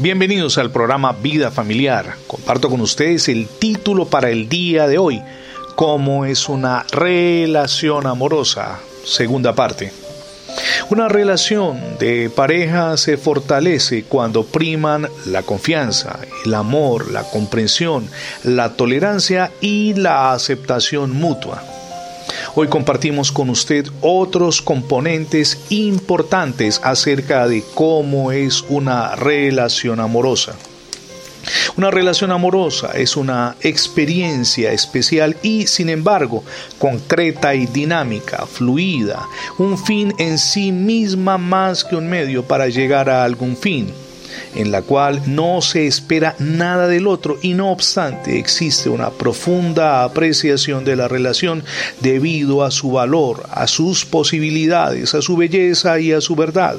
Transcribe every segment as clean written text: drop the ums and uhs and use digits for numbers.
Bienvenidos al programa Vida Familiar. Comparto con ustedes el título para el día de hoy: ¿Cómo es una relación amorosa? Segunda parte. Una relación de pareja se fortalece cuando priman la confianza, el amor, la comprensión, la tolerancia y la aceptación mutua. Hoy compartimos con usted otros componentes importantes acerca de cómo es una relación amorosa. Una relación amorosa es una experiencia especial y, sin embargo, concreta y dinámica, fluida, un fin en sí misma más que un medio para llegar a algún fin, en la cual no se espera nada del otro y no obstante existe una profunda apreciación de la relación debido a su valor, a sus posibilidades, a su belleza y a su verdad.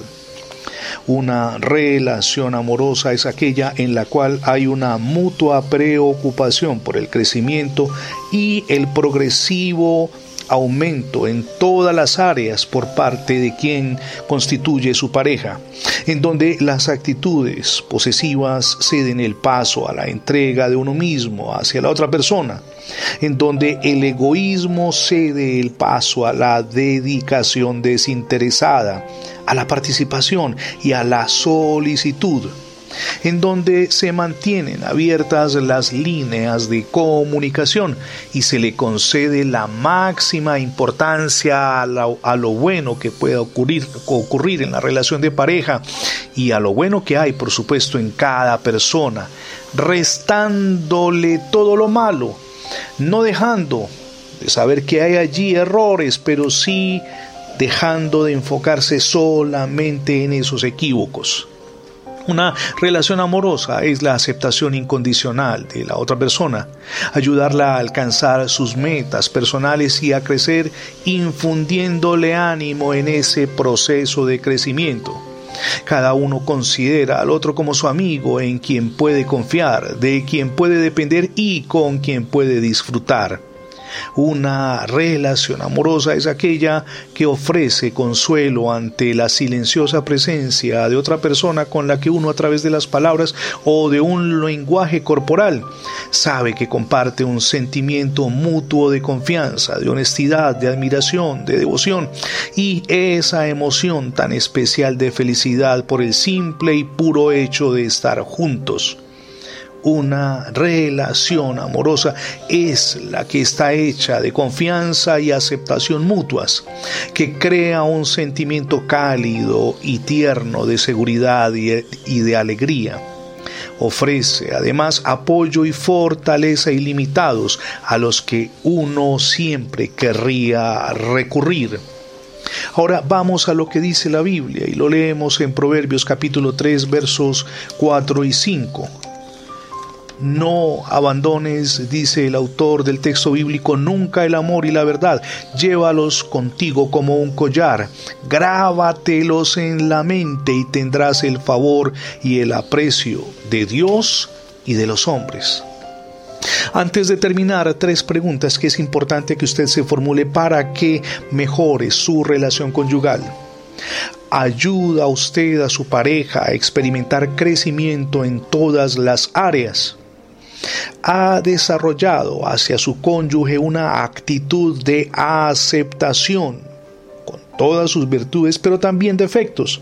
Una relación amorosa es aquella en la cual hay una mutua preocupación por el crecimiento y el progresivo aumento en todas las áreas por parte de quien constituye su pareja, en donde las actitudes posesivas ceden el paso a la entrega de uno mismo hacia la otra persona, en donde el egoísmo cede el paso a la dedicación desinteresada, a la participación y a la solicitud, en donde se mantienen abiertas las líneas de comunicación y se le concede la máxima importancia a lo bueno que pueda ocurrir en la relación de pareja y a lo bueno que hay, por supuesto, en cada persona, restándole todo lo malo, no dejando de saber que hay allí errores, pero sí dejando de enfocarse solamente en esos equívocos. Una relación amorosa es la aceptación incondicional de la otra persona, ayudarla a alcanzar sus metas personales y a crecer, infundiéndole ánimo en ese proceso de crecimiento. Cada uno considera al otro como su amigo, en quien puede confiar, de quien puede depender y con quien puede disfrutar. Una relación amorosa es aquella que ofrece consuelo ante la silenciosa presencia de otra persona con la que uno, a través de las palabras o de un lenguaje corporal, sabe que comparte un sentimiento mutuo de confianza, de honestidad, de admiración, de devoción y esa emoción tan especial de felicidad por el simple y puro hecho de estar juntos. Una relación amorosa es la que está hecha de confianza y aceptación mutuas, que crea un sentimiento cálido y tierno de seguridad y de alegría. Ofrece además apoyo y fortaleza ilimitados a los que uno siempre querría recurrir. Ahora vamos a lo que dice la Biblia y lo leemos en Proverbios capítulo 3, versos 4 y 5. No abandones, dice el autor del texto bíblico, nunca el amor y la verdad. Llévalos contigo como un collar, grábatelos en la mente y tendrás el favor y el aprecio de Dios y de los hombres. Antes de terminar, tres preguntas que es importante que usted se formule para que mejore su relación conyugal. ¿Ayuda usted a su pareja a experimentar crecimiento en todas las áreas? ¿Ha desarrollado hacia su cónyuge una actitud de aceptación con todas sus virtudes, pero también defectos?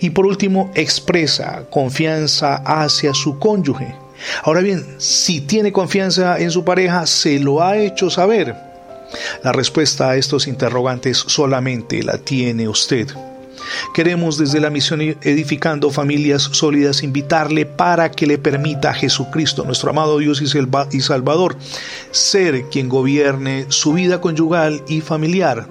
Y por último, ¿expresa confianza hacia su cónyuge? Ahora bien, si tiene confianza en su pareja, ¿se lo ha hecho saber? La respuesta a estos interrogantes solamente la tiene usted. Queremos desde la misión Edificando Familias Sólidas invitarle para que le permita a Jesucristo, nuestro amado Dios y Salvador, ser quien gobierne su vida conyugal y familiar.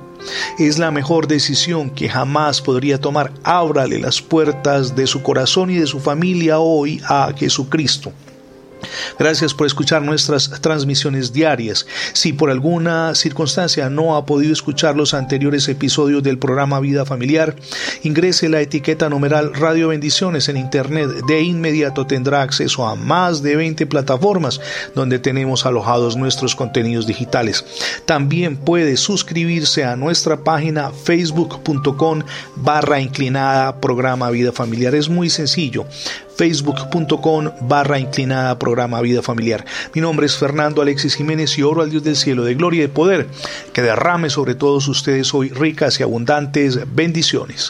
Es la mejor decisión que jamás podría tomar. Ábrale las puertas de su corazón y de su familia hoy a Jesucristo. Gracias por escuchar nuestras transmisiones diarias. Si por alguna circunstancia no ha podido escuchar los anteriores episodios del programa Vida Familiar, ingrese la etiqueta numeral Radio Bendiciones en internet. De inmediato tendrá acceso a más de 20 plataformas donde tenemos alojados nuestros contenidos digitales. También puede suscribirse a nuestra página facebook.com/programa Vida Familiar. Es muy sencillo. facebook.com/programa Vida Familiar. Mi nombre es Fernando Alexis Jiménez y oro al Dios del cielo de gloria y de poder que derrame sobre todos ustedes hoy ricas y abundantes bendiciones.